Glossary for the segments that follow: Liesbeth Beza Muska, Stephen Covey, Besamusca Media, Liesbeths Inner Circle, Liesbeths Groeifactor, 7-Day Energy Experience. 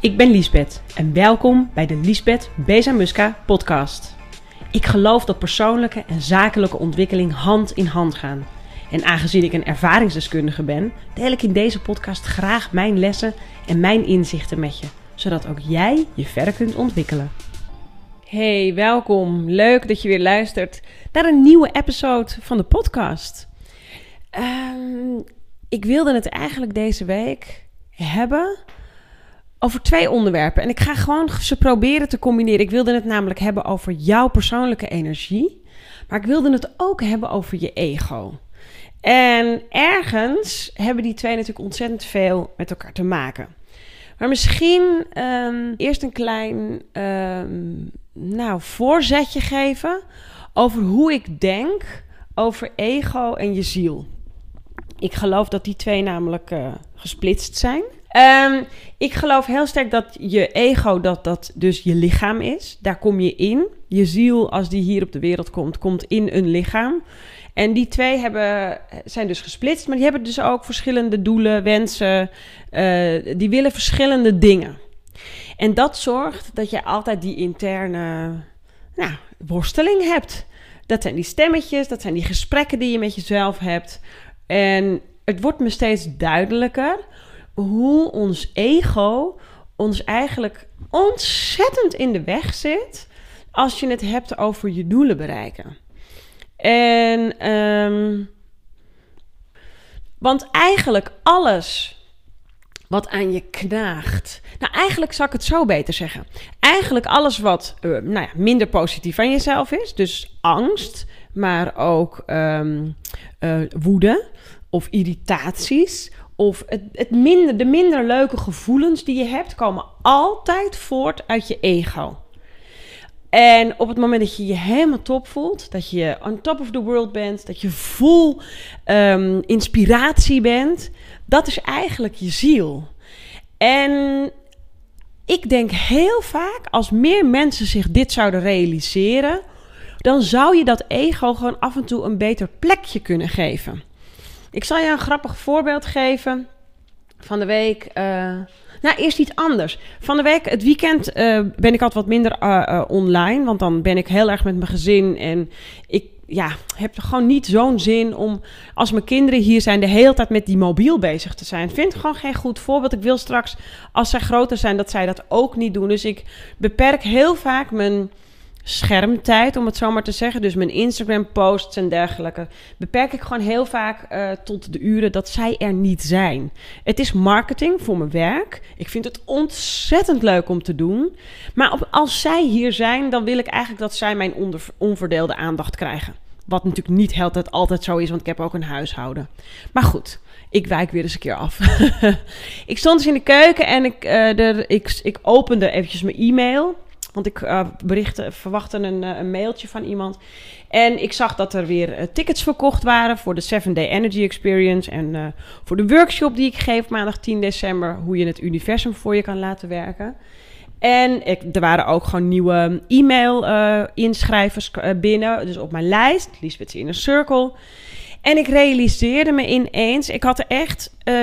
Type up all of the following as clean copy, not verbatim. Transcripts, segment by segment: Ik ben Liesbeth en welkom bij de Liesbeth Beza Muska podcast. Ik geloof dat persoonlijke en zakelijke ontwikkeling hand in hand gaan. En aangezien ik een ervaringsdeskundige ben, deel ik in deze podcast graag mijn lessen en mijn inzichten met je, zodat ook jij je verder kunt ontwikkelen. Hey, welkom. Leuk dat je weer luistert naar een nieuwe episode van de podcast. Ik wilde het eigenlijk deze week hebben over twee onderwerpen. En ik ga gewoon ze proberen te combineren. Ik wilde het namelijk hebben over jouw persoonlijke energie. Maar ik wilde het ook hebben over je ego. En ergens hebben die twee natuurlijk ontzettend veel met elkaar te maken. Maar misschien eerst een klein voorzetje geven over hoe ik denk over ego en je ziel. Ik geloof dat die twee namelijk gesplitst zijn. Ik geloof heel sterk dat je ego, dat dus je lichaam is. Daar kom je in. Je ziel, als die hier op de wereld komt, komt in een lichaam. En die twee zijn dus gesplitst, maar die hebben dus ook verschillende doelen, wensen. Die willen verschillende dingen. En dat zorgt dat je altijd die interne worsteling hebt. Dat zijn die stemmetjes, dat zijn die gesprekken die je met jezelf hebt. En het wordt me steeds duidelijker hoe ons ego ons eigenlijk ontzettend in de weg zit als je het hebt over je doelen bereiken. Want eigenlijk alles wat aan je knaagt. Nou, eigenlijk zou ik het zo beter zeggen. Eigenlijk alles wat minder positief aan jezelf is. Dus angst, maar ook woede of irritaties. Of de minder leuke gevoelens die je hebt, komen altijd voort uit je ego. En op het moment dat je je helemaal top voelt, dat je on top of the world bent, dat je vol inspiratie bent, dat is eigenlijk je ziel. En ik denk heel vaak, als meer mensen zich dit zouden realiseren, dan zou je dat ego gewoon af en toe een beter plekje kunnen geven. Ik zal je een grappig voorbeeld geven. Van de week... eerst iets anders. Van de week, het weekend, ben ik altijd wat minder online. Want dan ben ik heel erg met mijn gezin. En ik heb gewoon niet zo'n zin om, als mijn kinderen hier zijn, de hele tijd met die mobiel bezig te zijn. Ik vind gewoon geen goed voorbeeld. Ik wil straks, als zij groter zijn, dat zij dat ook niet doen. Dus ik beperk heel vaak mijn schermtijd, om het zo maar te zeggen. Dus mijn Instagram-posts en dergelijke beperk ik gewoon heel vaak tot de uren dat zij er niet zijn. Het is marketing voor mijn werk. Ik vind het ontzettend leuk om te doen. Maar als zij hier zijn, dan wil ik eigenlijk dat zij mijn onverdeelde aandacht krijgen. Wat natuurlijk niet altijd zo is, want ik heb ook een huishouden. Maar goed, ik wijk weer eens een keer af. Ik stond dus in de keuken en ik opende eventjes mijn e-mail. Want ik verwachtte een mailtje van iemand. En ik zag dat er weer tickets verkocht waren voor de 7-Day Energy Experience. En voor de workshop die ik geef maandag 10 december. Hoe je het universum voor je kan laten werken. En er waren ook gewoon nieuwe e-mail-inschrijvers binnen. Dus op mijn lijst, Liesbeths Inner Circle. En ik realiseerde me ineens,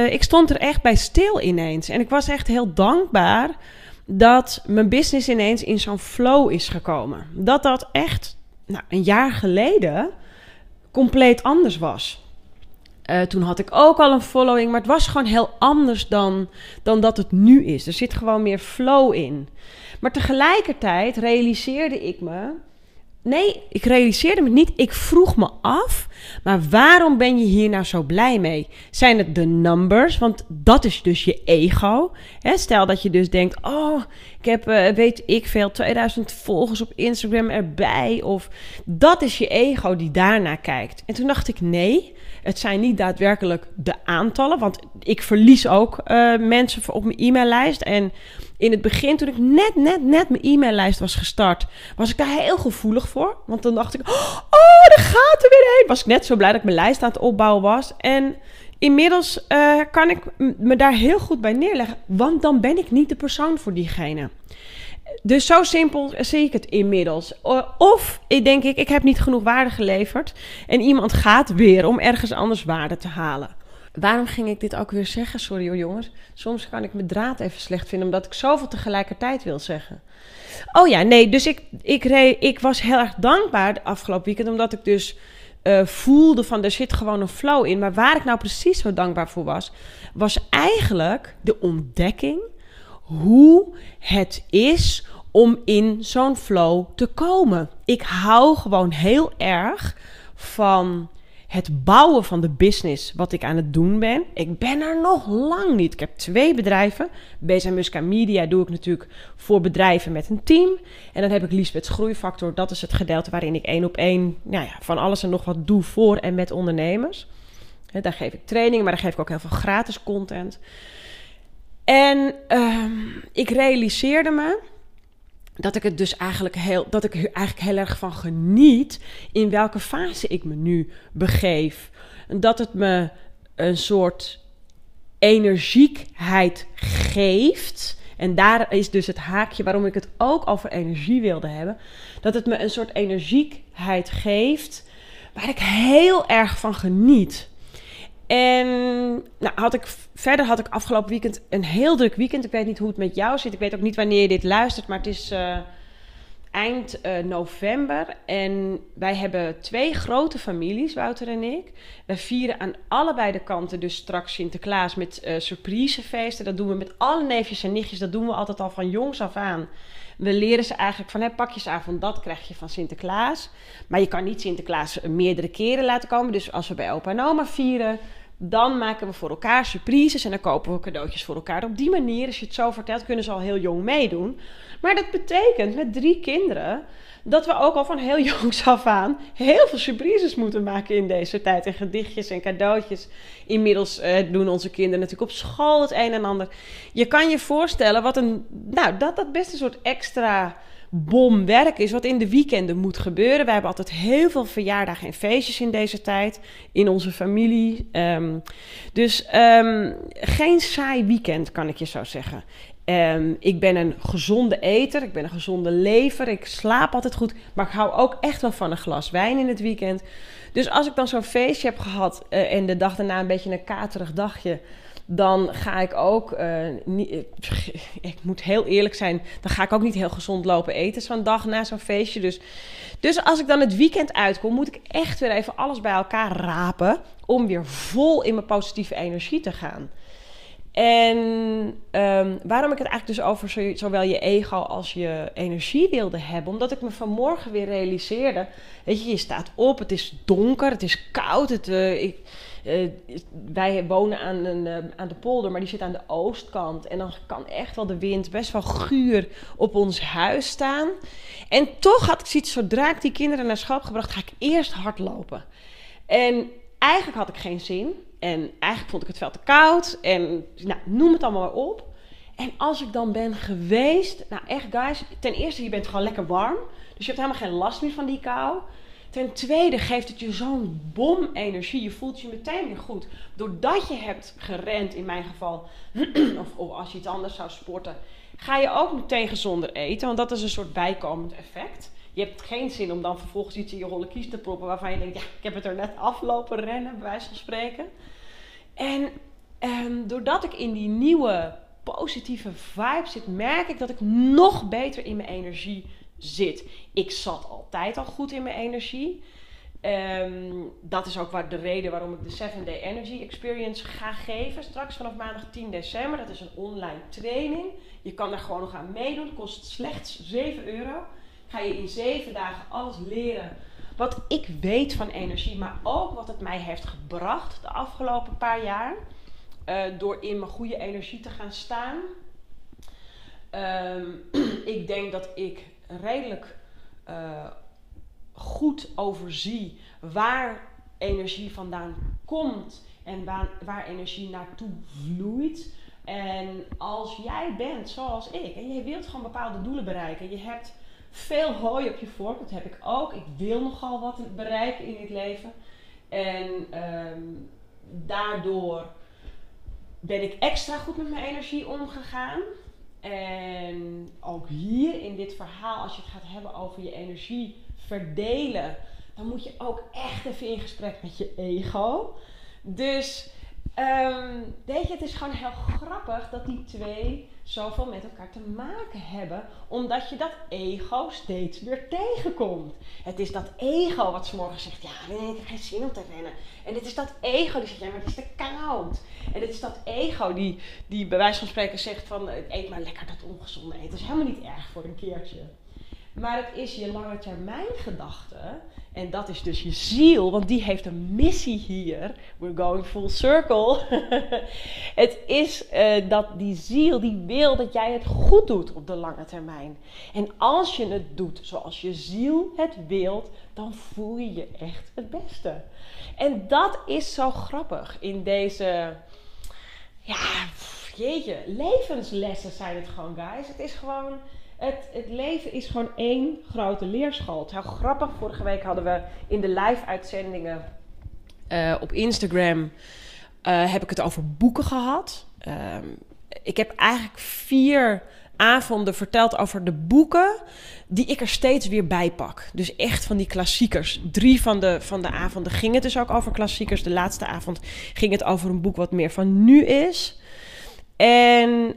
ik stond er echt bij stil ineens. En ik was echt heel dankbaar dat mijn business ineens in zo'n flow is gekomen. Dat echt een jaar geleden compleet anders was. Toen had ik ook al een following, maar het was gewoon heel anders dan dat het nu is. Er zit gewoon meer flow in. Maar tegelijkertijd realiseerde ik me niet. Ik vroeg me af, maar waarom ben je hier nou zo blij mee? Zijn het de numbers? Want dat is dus je ego. Hè? Stel dat je dus denkt, ik heb, 2000 volgers op Instagram erbij. Of dat is je ego die daarnaar kijkt. En toen dacht ik, nee, het zijn niet daadwerkelijk de aantallen. Want ik verlies ook mensen op mijn e-maillijst. En in het begin, toen ik net mijn e-maillijst was gestart, was ik daar heel gevoelig voor. Want dan dacht ik, daar gaat er weer heen. Was ik net zo blij dat ik mijn lijst aan het opbouwen was. En inmiddels kan ik me daar heel goed bij neerleggen. Want dan ben ik niet de persoon voor diegene. Dus zo simpel zie ik het inmiddels. Of ik heb niet genoeg waarde geleverd. En iemand gaat weer om ergens anders waarde te halen. Waarom ging ik dit ook weer zeggen? Sorry hoor jongens. Soms kan ik mijn draad even slecht vinden, omdat ik zoveel tegelijkertijd wil zeggen. Oh ja, nee, dus ik was heel erg dankbaar de afgelopen weekend, omdat ik dus voelde van, er zit gewoon een flow in. Maar waar ik nou precies zo dankbaar voor was, was eigenlijk de ontdekking hoe het is om in zo'n flow te komen. Ik hou gewoon heel erg van het bouwen van de business wat ik aan het doen ben. Ik ben er nog lang niet. Ik heb 2 bedrijven. Besamusca Media doe ik natuurlijk voor bedrijven met een team. En dan heb ik Liesbeths Groeifactor. Dat is het gedeelte waarin ik 1-op-1 van alles en nog wat doe voor en met ondernemers. Daar geef ik trainingen, maar daar geef ik ook heel veel gratis content. En ik realiseerde me dat ik het dus eigenlijk heel erg van geniet in welke fase ik me nu begeef. Dat het me een soort energiekheid geeft. En daar is dus het haakje waarom ik het ook over energie wilde hebben. Dat het me een soort energiekheid geeft waar ik heel erg van geniet. En verder had ik afgelopen weekend een heel druk weekend. Ik weet niet hoe het met jou zit. Ik weet ook niet wanneer je dit luistert. Maar het is eind november. En wij hebben 2 grote families, Wouter en ik. Wij vieren aan allebei de kanten dus straks Sinterklaas met surprisefeesten. Dat doen we met alle neefjes en nichtjes. Dat doen we altijd al van jongs af aan. We leren ze eigenlijk van, pakjesavond, dat krijg je van Sinterklaas. Maar je kan niet Sinterklaas meerdere keren laten komen. Dus als we bij opa en oma vieren, dan maken we voor elkaar surprises en dan kopen we cadeautjes voor elkaar. Op die manier, als je het zo vertelt, kunnen ze al heel jong meedoen. Maar dat betekent met 3 kinderen dat we ook al van heel jongs af aan heel veel surprises moeten maken in deze tijd. En gedichtjes en cadeautjes. Inmiddels doen onze kinderen natuurlijk op school het een en ander. Je kan je voorstellen wat dat best een soort extra bomwerk is wat in de weekenden moet gebeuren. Wij hebben altijd heel veel verjaardagen en feestjes in deze tijd. In onze familie. Dus geen saai weekend, kan ik je zo zeggen. Ik ben een gezonde eter. Ik ben een gezonde lever. Ik slaap altijd goed. Maar ik hou ook echt wel van een glas wijn in het weekend. Dus als ik dan zo'n feestje heb gehad en de dag daarna een beetje een katerig dagje, dan ga ik ook, ik moet heel eerlijk zijn, dan ga ik ook niet heel gezond lopen eten zo'n dag na zo'n feestje. Dus als ik dan het weekend uitkom, moet ik echt weer even alles bij elkaar rapen om weer vol in mijn positieve energie te gaan. En waarom ik het eigenlijk dus over zowel je ego als je energie wilde hebben, omdat ik me vanmorgen weer realiseerde, weet je staat op, het is donker, het is koud, wij wonen aan de polder, maar die zit aan de oostkant. En dan kan echt wel de wind best wel guur op ons huis staan. En toch had ik zoiets, zodra ik die kinderen naar school heb gebracht, ga ik eerst hardlopen. En eigenlijk had ik geen zin. En eigenlijk vond ik het veel te koud. En noem het allemaal maar op. En als ik dan ben geweest, echt guys, ten eerste, je bent gewoon lekker warm. Dus je hebt helemaal geen last meer van die kou. Ten tweede geeft het je zo'n bom energie. Je voelt je meteen weer goed. Doordat je hebt gerend, in mijn geval, of als je iets anders zou sporten, ga je ook meteen gezonder eten. Want dat is een soort bijkomend effect. Je hebt geen zin om dan vervolgens iets in je holle kies te proppen waarvan je denkt, ik heb het er net aflopen rennen, bij wijze van spreken. En doordat ik in die nieuwe positieve vibe zit, merk ik dat ik nog beter in mijn energie zit. Ik zat altijd al goed in mijn energie. Dat is ook de reden waarom ik de 7-Day Energy Experience ga geven. Straks vanaf maandag 10 december. Dat is een online training. Je kan daar gewoon nog aan meedoen. Het kost slechts €7. Ga je in 7 dagen alles leren wat ik weet van energie. Maar ook wat het mij heeft gebracht de afgelopen paar jaar. Door in mijn goede energie te gaan staan. Ik denk dat ik redelijk goed overzie waar energie vandaan komt en waar energie naartoe vloeit. En als jij bent zoals ik en je wilt gewoon bepaalde doelen bereiken, je hebt veel hooi op je vork, dat heb ik ook. Ik wil nogal wat bereiken in dit leven en daardoor ben ik extra goed met mijn energie omgegaan. En ook hier in dit verhaal, als je het gaat hebben over je energie verdelen, dan moet je ook echt even in gesprek met je ego. Dus Weet je, het is gewoon heel grappig dat die twee zoveel met elkaar te maken hebben, omdat je dat ego steeds weer tegenkomt. Het is dat ego wat 's morgens zegt, ja, nee, ik heb geen zin om te rennen. En het is dat ego die zegt, ja, maar het is te koud. En het is dat ego die bij wijze van spreken zegt van, eet maar lekker dat ongezonde eten. Dat is helemaal niet erg voor een keertje. Maar het is je lange termijn gedachte. En dat is dus je ziel, want die heeft een missie hier. We're going full circle. Het is dat die ziel, die wil dat jij het goed doet op de lange termijn. En als je het doet zoals je ziel het wilt, dan voel je je echt het beste. En dat is zo grappig in deze... Ja, jeetje, levenslessen zijn het gewoon, guys. Het is gewoon... Het leven is gewoon één grote leerschool. Het is heel grappig. Vorige week hadden we in de live-uitzendingen op Instagram... heb ik het over boeken gehad. Ik heb eigenlijk 4 avonden verteld over de boeken... die ik er steeds weer bij pak. Dus echt van die klassiekers. 3 van de avonden ging het dus ook over klassiekers. De laatste avond ging het over een boek wat meer van nu is... En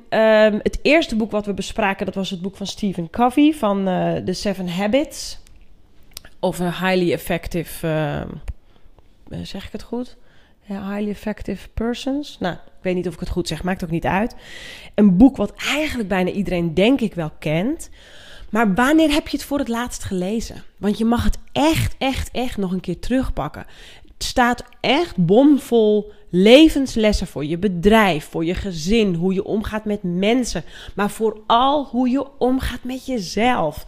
het eerste boek wat we bespraken, dat was het boek van Stephen Covey van The 7 Habits. Of een highly effective, zeg ik het goed? Ja, highly effective persons. Nou, ik weet niet of ik het goed zeg, maakt ook niet uit. Een boek wat eigenlijk bijna iedereen denk ik wel kent. Maar wanneer heb je het voor het laatst gelezen? Want je mag het echt nog een keer terugpakken. Het staat echt bomvol levenslessen voor je bedrijf, voor je gezin, hoe je omgaat met mensen. Maar vooral hoe je omgaat met jezelf.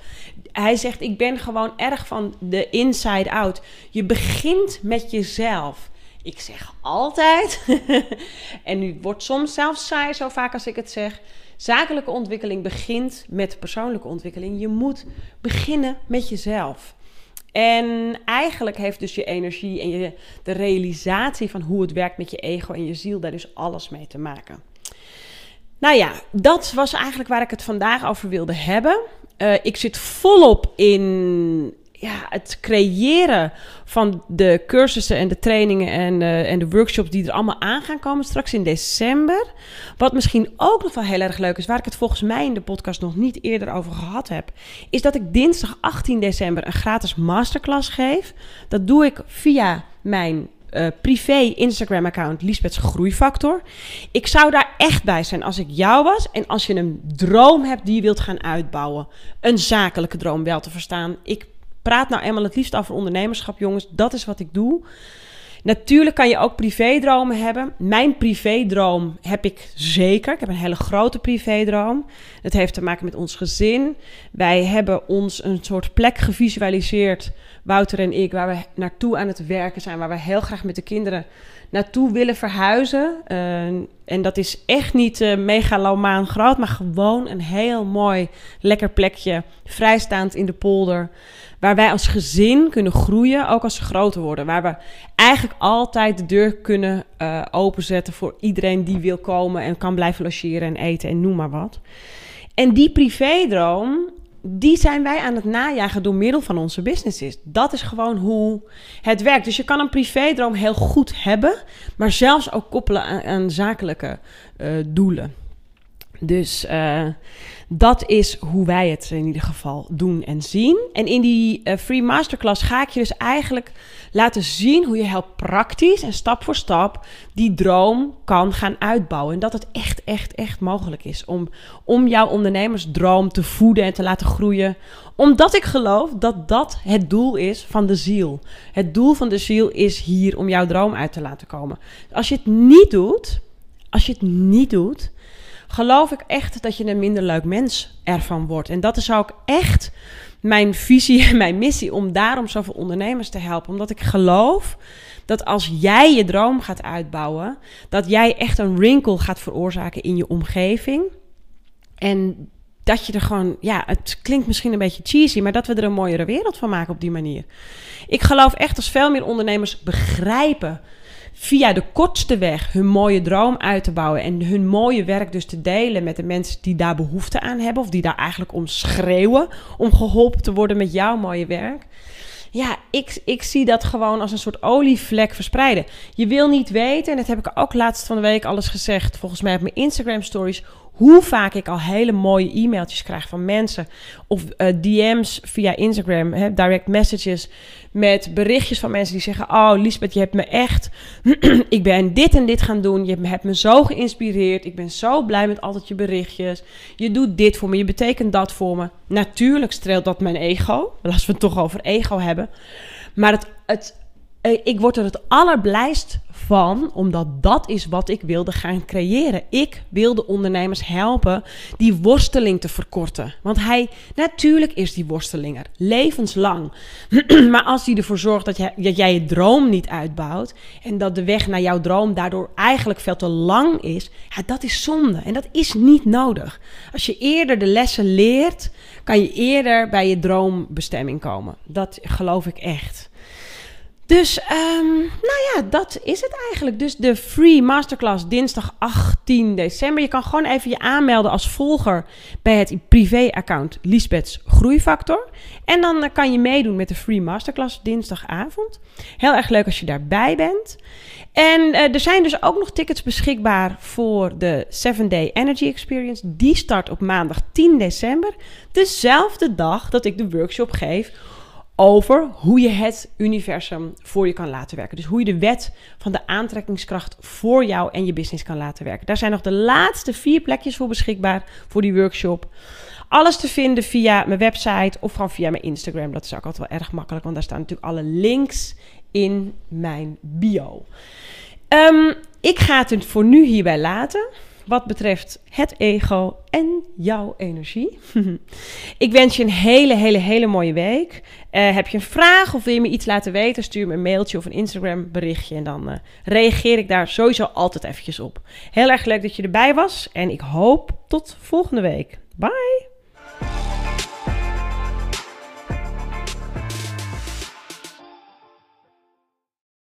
Hij zegt, ik ben gewoon erg van de inside out. Je begint met jezelf. Ik zeg altijd, en nu wordt soms zelfs saai zo vaak als ik het zeg... zakelijke ontwikkeling begint met persoonlijke ontwikkeling. Je moet beginnen met jezelf. En eigenlijk heeft dus je energie en de realisatie van hoe het werkt met je ego en je ziel daar dus alles mee te maken. Nou ja, dat was eigenlijk waar ik het vandaag over wilde hebben. Ik zit volop in het creëren van de cursussen en de trainingen en de workshops die er allemaal aan gaan komen straks in december. Wat misschien ook nog wel heel erg leuk is, waar ik het volgens mij in de podcast nog niet eerder over gehad heb, is dat ik dinsdag 18 december een gratis masterclass geef. Dat doe ik via mijn privé Instagram-account Liesbeths Groeifactor. Ik zou daar echt bij zijn als ik jou was. En als je een droom hebt die je wilt gaan uitbouwen. Een zakelijke droom, wel te verstaan. Ik praat nou eenmaal het liefst over ondernemerschap, jongens. Dat is wat ik doe. Natuurlijk kan je ook privédromen hebben. Mijn privédroom heb ik zeker. Ik heb een hele grote privédroom. Dat heeft te maken met ons gezin. Wij hebben ons een soort plek gevisualiseerd, Wouter en ik, waar we naartoe aan het werken zijn. Waar we heel graag met de kinderen naartoe willen verhuizen. En dat is echt niet megalomaan groot, maar gewoon een heel mooi, lekker plekje. Vrijstaand in de polder. Waar wij als gezin kunnen groeien, ook als ze groter worden. Waar we eigenlijk altijd de deur kunnen openzetten voor iedereen die wil komen en kan blijven logeren en eten en noem maar wat. En die privédroom, die zijn wij aan het najagen door middel van onze businesses. Dat is gewoon hoe het werkt. Dus je kan een privédroom heel goed hebben, maar zelfs ook koppelen aan zakelijke doelen. Dus dat is hoe wij het in ieder geval doen en zien. En in die free masterclass ga ik je dus eigenlijk laten zien hoe je heel praktisch en stap voor stap die droom kan gaan uitbouwen. En dat het echt mogelijk is om jouw ondernemersdroom te voeden en te laten groeien. Omdat ik geloof dat dat het doel is van de ziel. Het doel van de ziel is hier om jouw droom uit te laten komen. Als je het niet doet... geloof ik echt dat je een minder leuk mens ervan wordt. En dat is ook echt mijn visie en mijn missie om daarom zoveel ondernemers te helpen. Omdat ik geloof dat als jij je droom gaat uitbouwen, dat jij echt een rinkel gaat veroorzaken in je omgeving. En dat je er gewoon, het klinkt misschien een beetje cheesy, maar dat we er een mooiere wereld van maken op die manier. Ik geloof echt als veel meer ondernemers begrijpen via de kortste weg hun mooie droom uit te bouwen en hun mooie werk dus te delen met de mensen die daar behoefte aan hebben of die daar eigenlijk om schreeuwen om geholpen te worden met jouw mooie werk. Ja, ik zie dat gewoon als een soort olievlek verspreiden. Je wil niet weten, en dat heb ik ook laatst van de week alles gezegd, volgens mij op mijn Instagram stories, hoe vaak ik al hele mooie e-mailtjes krijg van mensen. Of DM's via Instagram, direct messages, met berichtjes van mensen die zeggen, oh Liesbeth, je hebt me echt, ik ben dit en dit gaan doen. Je hebt me zo geïnspireerd. Ik ben zo blij met altijd je berichtjes. Je doet dit voor me, je betekent dat voor me. Natuurlijk streelt dat mijn ego. Als we het toch over ego hebben. Maar ik word er het allerblijst van, omdat dat is wat ik wilde gaan creëren. Ik wilde ondernemers helpen die worsteling te verkorten. Want natuurlijk is die worsteling er, levenslang. Maar als die ervoor zorgt dat jij je droom niet uitbouwt en dat de weg naar jouw droom daardoor eigenlijk veel te lang is, ja, dat is zonde en dat is niet nodig. Als je eerder de lessen leert, kan je eerder bij je droombestemming komen. Dat geloof ik echt. Dus, dat is het eigenlijk. Dus de free masterclass dinsdag 18 december. Je kan gewoon even je aanmelden als volger bij het privé-account Liesbeths Groeifactor. En dan kan je meedoen met de free masterclass dinsdagavond. Heel erg leuk als je daarbij bent. En er zijn dus ook nog tickets beschikbaar voor de 7-Day Energy Experience. Die start op maandag 10 december. Dezelfde dag dat ik de workshop geef over hoe je het universum voor je kan laten werken. Dus hoe je de wet van de aantrekkingskracht voor jou en je business kan laten werken. Daar zijn nog de laatste 4 plekjes voor beschikbaar voor die workshop. Alles te vinden via mijn website of gewoon via mijn Instagram. Dat is ook altijd wel erg makkelijk, want daar staan natuurlijk alle links in mijn bio. Ik ga het voor nu hierbij laten, wat betreft het ego en jouw energie. Ik wens je een hele, hele, hele mooie week. Heb je een vraag of wil je me iets laten weten? Stuur me een mailtje of een Instagram berichtje. En dan reageer ik daar sowieso altijd eventjes op. Heel erg leuk dat je erbij was. En ik hoop tot volgende week. Bye!